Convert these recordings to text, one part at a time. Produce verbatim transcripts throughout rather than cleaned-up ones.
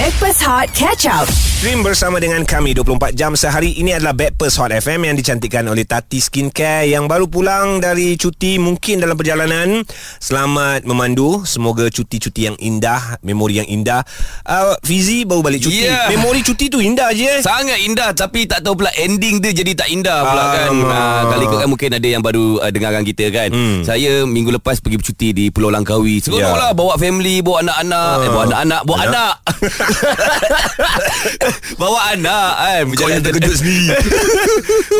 Bekpes Hot Catch Up. Stream bersama dengan kami dua puluh empat jam sehari. Ini adalah Bekpes Hot F M yang dicantikkan oleh Tati Skincare yang baru pulang dari cuti, mungkin dalam perjalanan. Selamat memandu. Semoga cuti-cuti yang indah, memori yang indah. uh, Fizi baru balik cuti, yeah. Memori cuti tu indah je. Sangat indah. Tapi tak tahu pula ending dia jadi tak indah pula, ah, kan. ah, Kali kan mungkin ada yang baru uh, dengarkan kita kan. hmm. Saya minggu lepas pergi bercuti di Pulau Langkawi. Seronok yeah. lah. Bawa family, bawa anak-anak. ah. eh, Bawa anak-anak Bawa anak, anak. Bawa anak kan. Kau yang terkejut sendiri.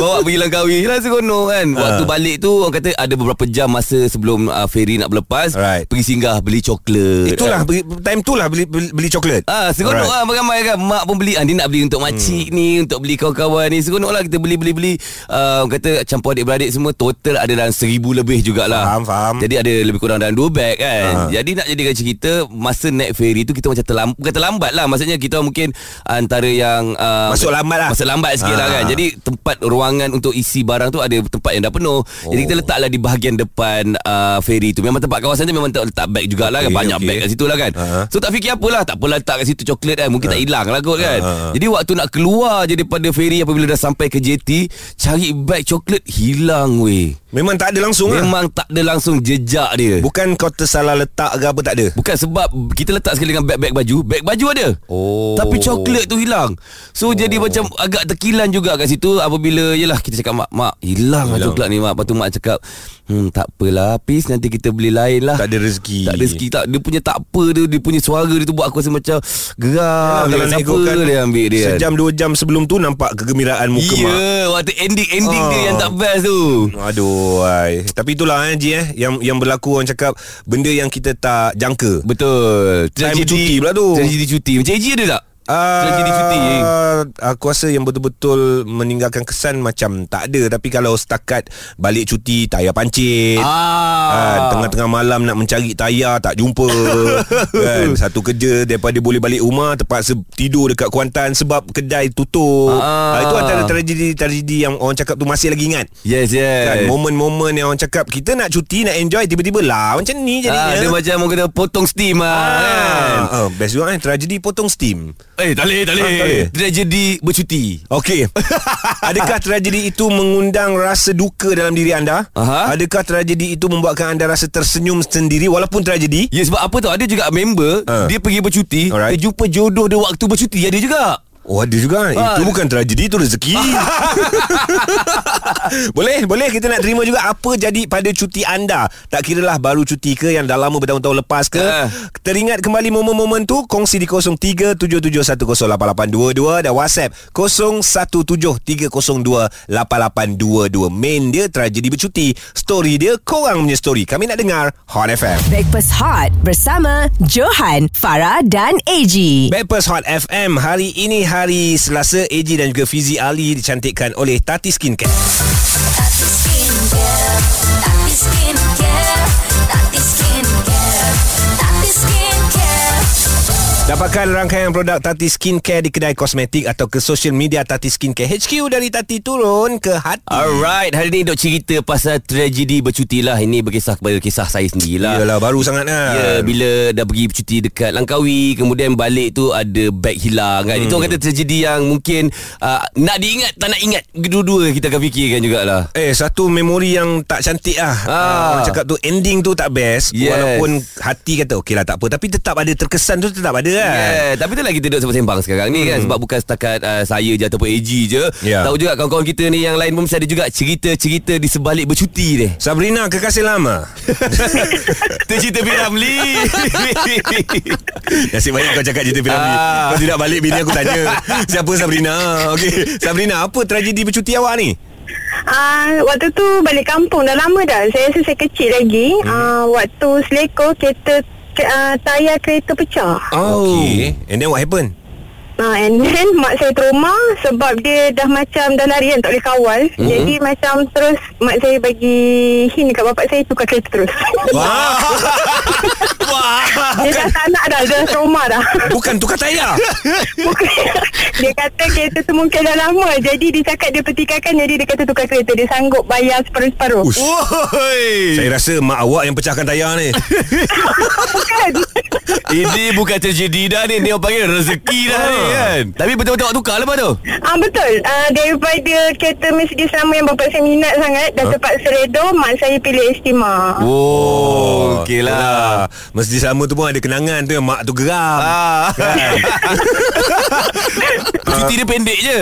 Bawa pergi Langkawi lah, seronok kan. Waktu uh. balik tu orang kata ada beberapa jam masa sebelum uh, ferry nak berlepas, right. Pergi singgah beli coklat. Itulah right. Time tu lah beli, beli, beli coklat. ah, Seronok right. lah beramai kan. Mak pun beli, ah, dia nak beli untuk makcik hmm. ni, untuk beli kawan-kawan ni. Seronok lah kita beli-beli-beli. uh, Orang kata campur adik-beradik semua. Total ada dalam seribu lebih jugalah. Faham, faham. Jadi ada lebih kurang dalam dua beg kan. uh. Jadi nak jadikan cerita, masa naik ferry tu kita macam terlambat. Bukan terlambat lah, maksudnya kita mungkin antara yang uh, masuk lambat lah. Masuk lambat sikit ha. lah kan. Jadi tempat ruangan untuk isi barang tu ada tempat yang dah penuh. oh. Jadi kita letaklah di bahagian depan uh, ferry tu. Memang tempat kawasan tu memang letak beg jugalah, okay, kan. Banyak okay. beg kat situ lah kan. uh-huh. So tak fikir apalah. Tak apalah letak kat situ coklat kan. Mungkin uh. tak hilang lah kot kan. uh-huh. Jadi waktu nak keluar je daripada ferry, apabila dah sampai ke J T, cari beg coklat hilang weh. Memang tak ada langsung. Memang lah. tak ada langsung jejak dia. Bukan kau tersalah letak ke apa, tak ada. Bukan, sebab kita letak sekali dengan beg-beg baju. Beg baju ada. Oh. Tapi coklat tu hilang. So oh. jadi macam agak terkilan juga kat situ. Apabila yelah kita cakap mak, mak hilang, hilang. coklat ni mak. Lepas tu mak cakap, hmm, tak apalah Hafiz, nanti kita beli lain lah. Tak ada rezeki. Tak ada rezeki tak. Dia punya tak apa dia. Dia punya suara dia tu buat aku rasa macam geram. Kalau negokan dia ambil dia. Sejam dua jam sebelum tu nampak kegembiraan muka yeah, mak. Ya, waktu ending-ending ah. dia yang tak best tu. Aduh. Why? Tapi itulah eh, Ji eh, yang yang berlaku. Orang cakap benda yang kita tak jangka. Betul. Time cuti pula tu. Jadi cuti. Macam Ji ada tak? Jadi cuti. Aku rasa yang betul-betul meninggalkan kesan macam tak ada. Tapi kalau setakat balik cuti, tayar pancit, ah. kan, tengah-tengah malam nak mencari tayar tak jumpa. Kan, satu kerja daripada boleh balik rumah terpaksa tidur dekat Kuantan sebab kedai tutup. ah. Itu antara tragedi-tragedi yang orang cakap tu masih lagi ingat. Yes, yes. Kan, momen-momen yang orang cakap kita nak cuti, nak enjoy, tiba-tiba lah macam ni jadinya. ah, Dia macam orang kata potong steam lah. ah. kan. ah, Best juga kan, tragedi potong steam. Eh, tak boleh, tak boleh. Tragedi bercuti. Okey. Adakah tragedi itu mengundang rasa duka dalam diri anda? Aha. Adakah tragedi itu membuatkan anda rasa tersenyum sendiri walaupun tragedi? Ya, sebab apa tahu, ada juga member uh. dia pergi bercuti, alright. Dia jumpa jodoh dia waktu bercuti, ada juga. Oh, ada juga. Ha. Itu bukan tragedi, itu rezeki. Boleh, boleh kita nak terima juga apa jadi pada cuti anda. Tak kiralah baru cuti ke yang dah lama bertahun-tahun lepas ke. Ha. Teringat kembali momen-momen tu, kongsi di kosong tiga tujuh tujuh satu kosong lapan lapan dua dua dan WhatsApp kosong satu tujuh tiga kosong dua lapan lapan dua dua. Main dia tragedi bercuti, story dia korang punya story. Kami nak dengar Hot F M. Bekpes Hot bersama Johan, Farah dan A G. Bekpes Hot F M hari ini, hari Selasa. A G dan juga Fizi Ali dicantikkan oleh Tati Skincare. Tati Skincare, Tati Skincare, Tati Skincare, Tati Skincare. Dapatkan rangkaian produk Tati Skincare di kedai kosmetik atau ke social media Tati Skincare H Q dari Tati turun ke hati. Alright, hari ni dok cerita pasal tragedi bercuti lah. Ini berkisah kepada kisah saya sendirilah. Yalah, baru sangat kan. Ya, bila dah pergi bercuti dekat Langkawi, kemudian balik tu ada beg hilang kan. hmm. Itu orang kata tragedi yang mungkin uh, nak diingat tak nak ingat, kedua-dua kita akan fikirkan jugalah. Eh, satu memori yang tak cantik lah. ah. uh, Orang cakap tu ending tu tak best. yes. Walaupun hati kata okey lah tak apa, tapi tetap ada terkesan tu, tetap ada kan. yeah. Tapi itulah kita duduk sembang-sembang sekarang ni hmm. kan. Sebab bukan setakat uh, saya je ataupun A G je. yeah. Tahu juga kawan-kawan kita ni yang lain pun mesti ada juga cerita-cerita di sebalik bercuti deh. Sabrina kekasih lama. Itu cerita Piramli. Nasib baik kau cakap cerita Piramli. ah. Kau tidak balik bini aku tanya siapa Sabrina. Okey, Sabrina, apa tragedi bercuti awak ni? Uh, waktu tu balik kampung dah lama dah. Saya rasa saya kecil lagi. hmm. uh, Waktu selekoh kereta, uh, tayar kereta pecah. Oh, okay. And then what happened? Uh, and then mak saya trauma sebab dia dah macam dah lari kan, tak boleh kawal. Mm-hmm. Jadi macam terus mak saya bagi hint dekat bapak saya tukar kereta terus. Wah. Wah. Dia dah tak nak dah, dah trauma dah. Bukan tukar tayar. Bukan. Dia kata kereta tu mungkin dah lama. Jadi dia cakap dia pertikaikan, jadi dia kata tukar kereta. Dia sanggup bayar separuh-separuh. Saya rasa mak awak yang pecahkan tayar ni. Bukan. Ini bukan terjadi dah ni. Dia panggil rezeki dah ni. Kan? Tapi betul-betul awak tukar lepas tu? Ah, betul. Uh, daripada kereta Mercedes lama yang bapak saya minat sangat, dah huh? terpaksa redo, mak saya pilih Estima. Oh, okey lah. Mercedes lama tu pun ada kenangan tu, mak tu geram. Ah. Kan? Cuti dia pendek je.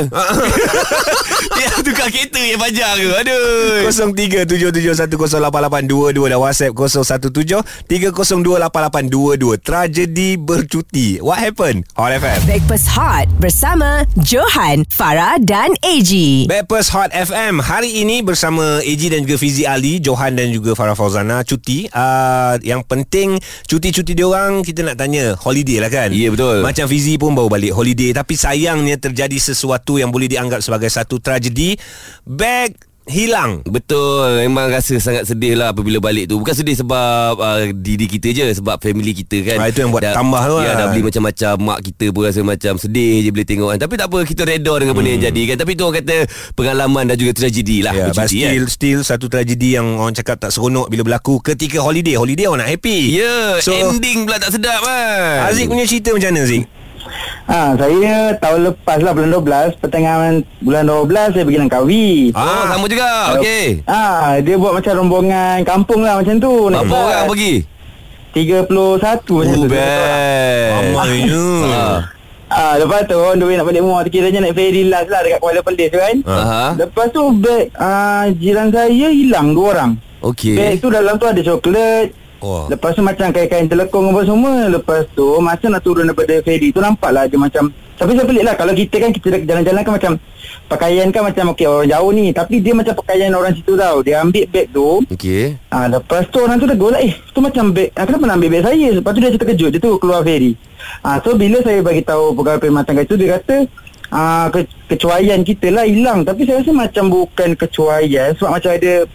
Dia tukar kereta yang panjang ke? Aduh. kosong tiga tujuh tujuh satu kosong lapan lapan dua dua dan WhatsApp kosong satu tujuh tiga kosong dua lapan lapan dua dua. Tragedi bercuti. What happened? Hot F M. Bekpes Hot bersama Johan, Farah dan A G. Bekpes Hot F M hari ini bersama A G dan juga Fizi Ali. Johan dan juga Farah Fauzana cuti. Uh, yang penting cuti-cuti diorang kita nak tanya holiday lah kan? Ya, yeah, betul. Macam Fizi pun baru balik holiday, tapi sayangnya terjadi sesuatu yang boleh dianggap sebagai satu tragedi. Beg hilang. Betul. Memang rasa sangat sedih lah apabila balik tu. Bukan sedih sebab uh, diri kita je, sebab family kita kan. Ha, itu yang buat dah, tambah tu ya, kan. Dah beli macam-macam. Mak kita pun rasa macam sedih je bila tengok kan. Tapi tak apa, kita reda dengan hmm. benda yang jadi kan. Tapi tu orang kata pengalaman dan juga tragedi lah. Ya, but still, kan? still satu tragedi yang orang cakap tak seronok bila berlaku ketika holiday. Holiday orang nak happy. Ya, yeah, so, ending pula tak sedap kan. Haziq punya cerita macam mana, Haziq? Ah, ha, saya tahun lepas lah bulan dua belas, pertengahan bulan dua belas saya pergi Langkawi. Ah, sama juga. Okey. Ah, ha, dia buat macam rombongan kampung lah macam tu. Berapa orang pergi? tiga puluh satu macam tu. Amalnya. Ah, lepas tu on the way nak balik rumah, kiranya naik ferry last lah dekat Kuala Perlis kan. Uh-huh. Lepas tu beg uh, jiran saya hilang dua orang. Okey. Beg tu dalam tu ada coklat. Oh. Lepas tu macam kain-kain telekong apa semua. Lepas tu masa nak turun daripada ferry tu, nampak lah dia macam sampai-sampai pelik lah. Kalau kita kan, kita jalan-jalan kan macam pakaian kan macam okey orang jauh ni, tapi dia macam pakaian orang situ tau. Dia ambil beg tu. Okey. Ah, ha, lepas tu orang tu tegur lah, eh tu macam beg, ha, kenapa nak ambil beg saya? Lepas tu dia terkejut, dia tu keluar ferry. Ah, ha, so bila saya bagi tahu pegawai perkhidmatan tangga tu, dia kata ah, ke- kecuaian kita lah hilang. Tapi saya rasa macam bukan kecuaian, sebab macam ada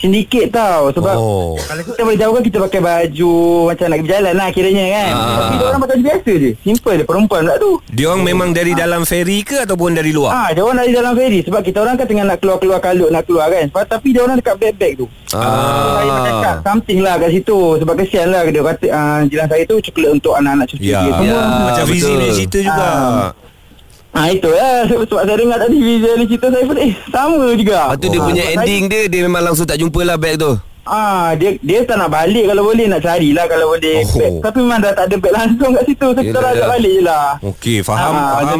sindiket tau. Sebab oh. kalau kita boleh jauh kan, kita pakai baju macam nak berjalan lah kiranya kan. ah. Tapi diorang pakai biasa je, simple je, perempuan pula tu. Diorang oh. memang dari ah. dalam feri ke ataupun dari luar? Ah, diorang dari dalam feri. Sebab kita orang kan tengah nak keluar-keluar kalut, nak keluar kan. Sebab, tapi diorang dekat bag-bag tu. ah. So, saya cakap something lah kat situ. Sebab kesian lah dia kata uh, jiran saya tu coklat untuk anak-anak cucu yeah. dia semua. yeah. Macam Fizi punya cerita juga. ah. Ah, itu lah. Sebab saya dengar tadi video ni, cerita saya pun eh sama juga. Lepas tu oh. dia punya ending dia, dia memang langsung tak jumpa lah beg tu. Ah, dia dia tak nak balik, kalau boleh nak carilah kalau boleh. Oh. Beg, tapi memang dah tak ada beg langsung kat situ. So kita rajak balik je lah. Okey, faham, ah, faham.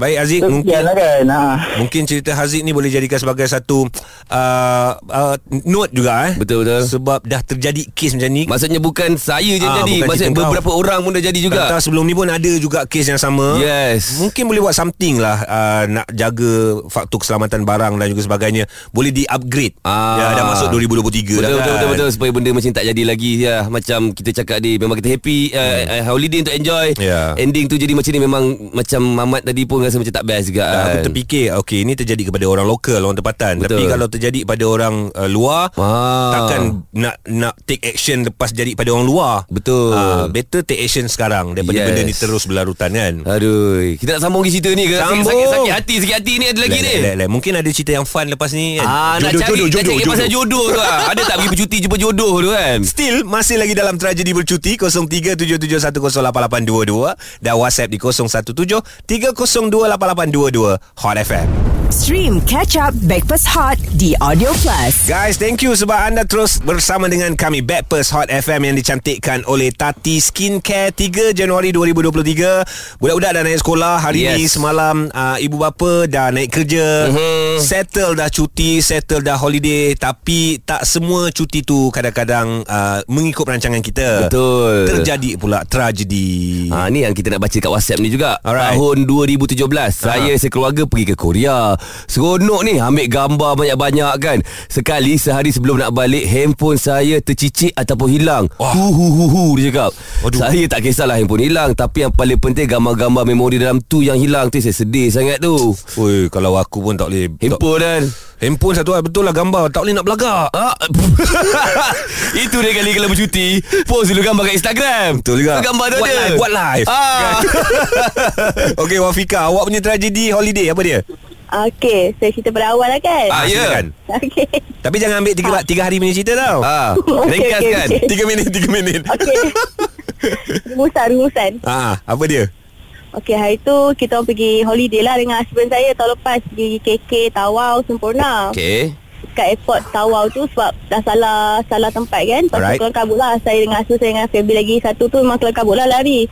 Baik Haziq, so, mungkin lah kan. ah. Mungkin cerita Haziq ni boleh jadikan sebagai satu uh, uh, note juga eh. Betul betul. Sebab dah terjadi kes macam ni. Maksudnya bukan saya je ah, jadi, maksudnya beberapa tahu. orang pun dah jadi juga. Entah sebelum ni pun ada juga kes yang sama. Yes. Mungkin boleh buat something lah, uh, nak jaga faktor keselamatan barang dan juga sebagainya. Boleh di-upgrade. Ah. Ya, dah masuk dua ribu dua puluh tiga dah. Betul-betul supaya benda macam tak jadi lagi ya. Macam kita cakap tadi, memang kita happy uh, uh, holiday untuk enjoy. yeah. Ending tu jadi macam ni, memang macam Mamat tadi pun rasa macam tak best juga kan. Aku terfikir okey, ini terjadi kepada orang lokal, orang tempatan. Betul. Tapi kalau terjadi pada orang uh, luar, ah. takkan nak nak take action lepas jadi pada orang luar. Betul. uh, Better take action sekarang daripada yes. benda ni terus berlarutan kan. Aduh, kita nak sambung lagi cerita ni ke? Sakit-sakit hati, sakit hati ni ada lagi ni. Mungkin ada cerita yang fun lepas ni kan. ah, Nak cari, nak cari pasal jodoh tu lah. Ada tak pergi bercuti jumpa jodoh tu kan? Still masih lagi dalam tragedi bercuti. Kosong tiga tujuh tujuh satu kosong lapan lapan dua dua dan WhatsApp di kosong satu tujuh tiga kosong dua lapan lapan dua dua. Hot F M. Stream catch up Bekpes Hot di Audio Plus. Guys, thank you sebab anda terus bersama dengan kami. Bekpes Hot F M yang dicantikkan oleh Tati Skincare. tiga Januari dua ribu dua puluh tiga, budak-budak dah naik sekolah hari yes. ni. Semalam uh, ibu bapa dah naik kerja. uh-huh. Settle dah cuti, settle dah holiday. Tapi tak semua cuti tu kadang-kadang uh, mengikut perancangan kita. Betul. Terjadi pula tragedi. Ha, ni yang kita nak baca kat WhatsApp ni juga. Alright. Tahun dua ribu tujuh belas, ha. saya sekeluarga pergi ke Korea. seronok ni, ambil gambar banyak-banyak kan. Sekali sehari sebelum nak balik, handphone saya tercicik ataupun hilang. Wah. Hu hu hu hu dia cakap. Aduh. Saya tak kisahlah handphone hilang, tapi yang paling penting gambar-gambar memori dalam tu yang hilang tu. Saya sedih sangat tu. Oi, kalau aku pun tak boleh. Handphone tak... kan handphone satu hal, betul lah gambar tak boleh nak belagak. Ha? Itu dia kali kalau bercuti, post dulu gambar kat Instagram. Betul juga. Gambar tu buat ada. Live, buat live. Ah. Okey Wafika, awak punya tragedi holiday apa dia? Okey, saya cerita pada awal lah kan. Ah, ya. Okey. Tapi jangan ambil tiga, tiga hari punya cerita tau. Ah. Ringkas okay, kan. Okay. tiga minit, tiga minit. Okey. Rumusan-rumusan. Ah, apa dia? Okey, hari tu kita orang pergi holiday lah dengan husband saya tahun lepas, pergi K K, Tawau, Sempurna. Okey. Kat airport Tawau tu sebab dah salah salah tempat kan. Lepas tu keluar kabut lah. Saya dengan husband, saya dengan family lagi satu tu memang keluar kabut lah lari.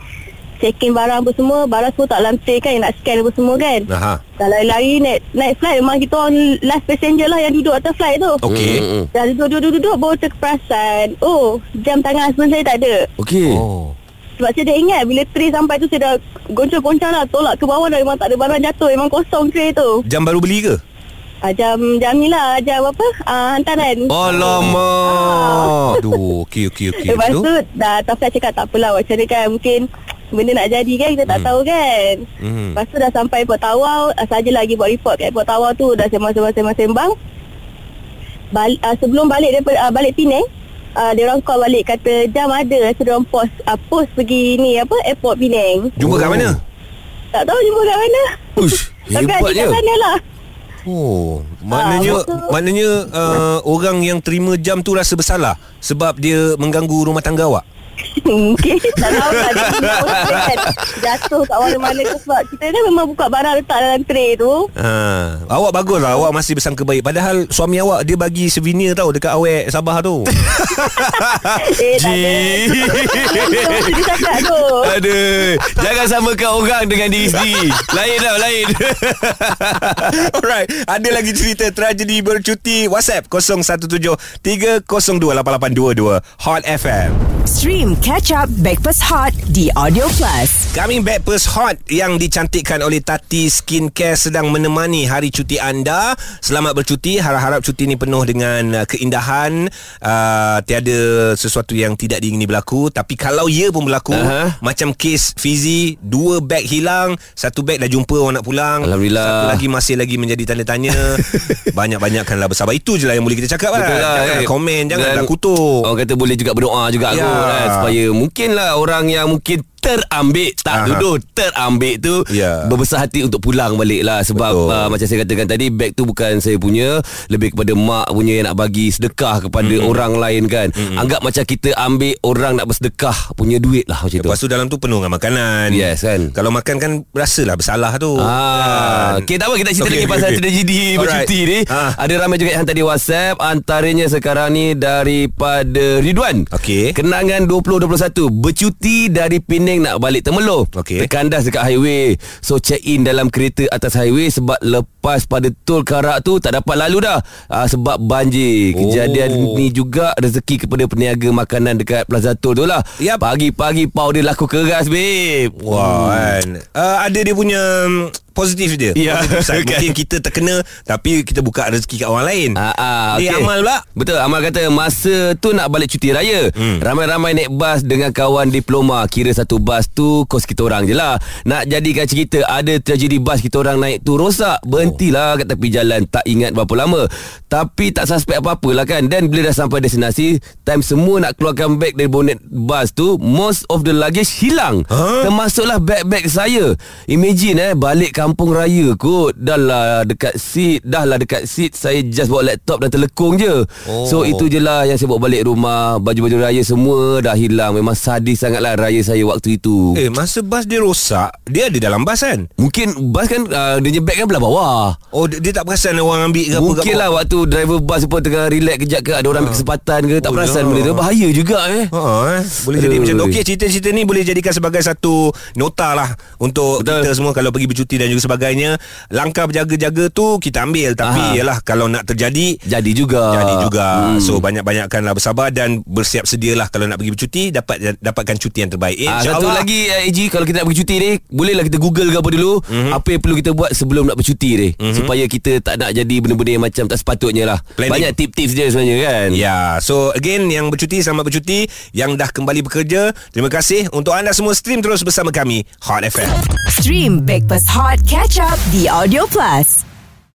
Check-in barang apa semua, barang semua tak lantai kan, nak scan apa semua kan. Aha. Dah lari-lari naik, naik flight, memang kita orang last passenger lah yang duduk atas flight tu. Okey. Dah duduk-duduk-duduk baru terperasan, oh jam tangan husband saya tak ada. Okey. Oh. Sebab saya dah ingat bila tray sampai tu saya dah goncang-goncang lah, tolak ke bawah dah, memang tak ada barang jatuh, memang kosong tray tu. Jam baru beli ke? Ah, jam jam ni lah, jam apa? Ah, hantaran. Alamak. Aduh, okey okey okey. Lepas tu dah tak payah cakap tak apalah macam ni kan, mungkin benda nak jadi kan, kita tak hmm. tahu kan. Hmm. Lepas tu dah sampai Airport Tawau, saja lagi buat report kat Airport Tawau tu, dah sembang-sembang-sembang. Bal- uh, sebelum balik daripada uh, balik Pinang, uh, dia orang call balik kata jam ada, so dia orang post uh, post pergi ni apa Airport Beneng. Jumpa oh. kat mana? Tak tahu jumpa kat mana. Ush, hebatnya. Lah. Oh, maknanya ha, maknanya uh, orang yang terima jam tu rasa bersalah sebab dia mengganggu rumah tangga awak. Mungkin tak tahu lah dia kan. Jatuh kat mana-mana tu sebab kita ni memang buka barang letak dalam tray tu. Ha, awak bagus lah, awak masih bersangka baik. Padahal suami awak dia bagi souvenir tau dekat awek Sabah tu. Eh tak ada tu. Aduh, jangan samakan orang dengan diri sendiri. Lain tau, lain. Alright, ada lagi cerita tragedi bercuti. WhatsApp kosong satu tujuh tiga kosong dua lapan lapan dua dua. Hot F M. Stream catch up Bekpes Hot di Audio Plus. Kami Bekpes Hot yang dicantikkan oleh Tati Skincare sedang menemani hari cuti anda. Selamat bercuti. Harap-harap cuti ini penuh dengan keindahan. Uh, tiada sesuatu yang tidak diingini berlaku. Tapi kalau ia pun berlaku, uh-huh. macam kes Fizi, dua beg hilang, satu beg dah jumpa orang nak pulang. Alhamdulillah. Satu lagi masih lagi menjadi tanda tanya. Banyak-banyakkanlah bersabar. Itu je lah yang boleh kita cakap lah. Jangan eh. nak komen, jangan nak kutuk. Orang kata boleh juga berdoa juga ya. Kan, supaya mungkinlah orang yang mungkin terambil tak Aha. duduk terambil tu yeah. berbesar hati untuk pulang balik lah. Sebab uh, macam saya katakan tadi, beg tu bukan saya punya, lebih kepada mak punya yang nak bagi sedekah kepada mm-hmm. orang lain kan. Mm-hmm. Anggap macam kita ambil orang nak bersedekah punya duit lah macam. Lepas tu Lepas tu dalam tu penuh dengan makanan. Yes kan. Kalau makan kan rasalah bersalah tu. Ah, okay, tak apa, kita cerita okay, lagi okay, pasal okay. tragedi bercuti ni. Ah. Ada ramai juga yang hantar di WhatsApp. Antaranya sekarang ni daripada Ridwan. Okay. Kenangan dua ribu dua puluh satu bercuti dari Pinang nak balik Temerloh. Okay. Terkandas dekat highway. So check in dalam kereta atas highway sebab lepas pada tol Karak tu tak dapat lalu dah aa, sebab banjir. Kejadian oh. ni juga rezeki kepada peniaga makanan dekat Plaza Tol tu lah. Yep. Pagi-pagi pau dia laku keras babe. Wah. Wow. Hmm. Uh, ada dia punya positif dia. Yeah. Positif mungkin kita terkena tapi kita buka rezeki kat orang lain. Ha ah. Dia okay. Amal pula. Betul. Amal kata masa tu nak balik cuti raya. Hmm. Ramai-ramai naik bas dengan kawan diploma. Kira satu bas tu kos kita orang je lah. Nak jadikan cerita, ada tragedi bas kita orang naik tu rosak. Berhentilah oh. kat tepi jalan. Tak ingat berapa lama. Tapi tak suspek apa-apalah kan. Dan bila dah sampai destinasi, time semua nak keluarkan beg dari bonet bas tu, most of the luggage hilang. Huh? Termasuklah beg-beg saya. Imagine eh balik kampung Kampung Raya kot. Dah lah dekat seat Dah lah dekat seat saya just bawa laptop dan terlekung je. oh. So itu je lah yang saya bawa balik rumah. Baju-baju raya semua dah hilang. Memang sadis sangat lah raya saya waktu itu. Eh masa bas dia rosak, dia ada dalam bas kan? Mungkin bas kan uh, dia beg kan belah bawah. Oh dia, dia tak perasan orang ambil ke apa. Mungkin lah waktu driver bas pun tengah relax kejap ke, ada orang ha. ambil kesempatan ke. Tak oh, perasan benda tu. Bahaya juga eh, ha, eh. Boleh Aduh. jadi macam tu. Okey, cerita-cerita ni boleh jadikan sebagai satu nota lah untuk Betul. kita semua kalau pergi bercuti dan juga dan sebagainya. Langkah berjaga-jaga tu kita ambil, tapi yalah kalau nak terjadi, jadi juga. Jadi juga. Hmm. So banyak-banyakkanlah bersabar dan bersiap sedialah kalau nak pergi bercuti, dapat dapatkan cuti yang terbaik. Eh, satu lagi A G, kalau kita nak bercuti ni, bolehlah kita Google ke apa dulu, mm-hmm, apa yang perlu kita buat sebelum nak bercuti ni, mm-hmm, supaya kita tak nak jadi benda-benda yang macam tak sepatutnya lah. Planning. Banyak tips-tips je sebenarnya kan. Ya, yeah. So again, yang bercuti, selamat bercuti. Yang dah kembali bekerja, terima kasih untuk anda semua. Stream terus bersama kami Hot F M. Stream Bekpes Hot Catch Up di Audio Plus.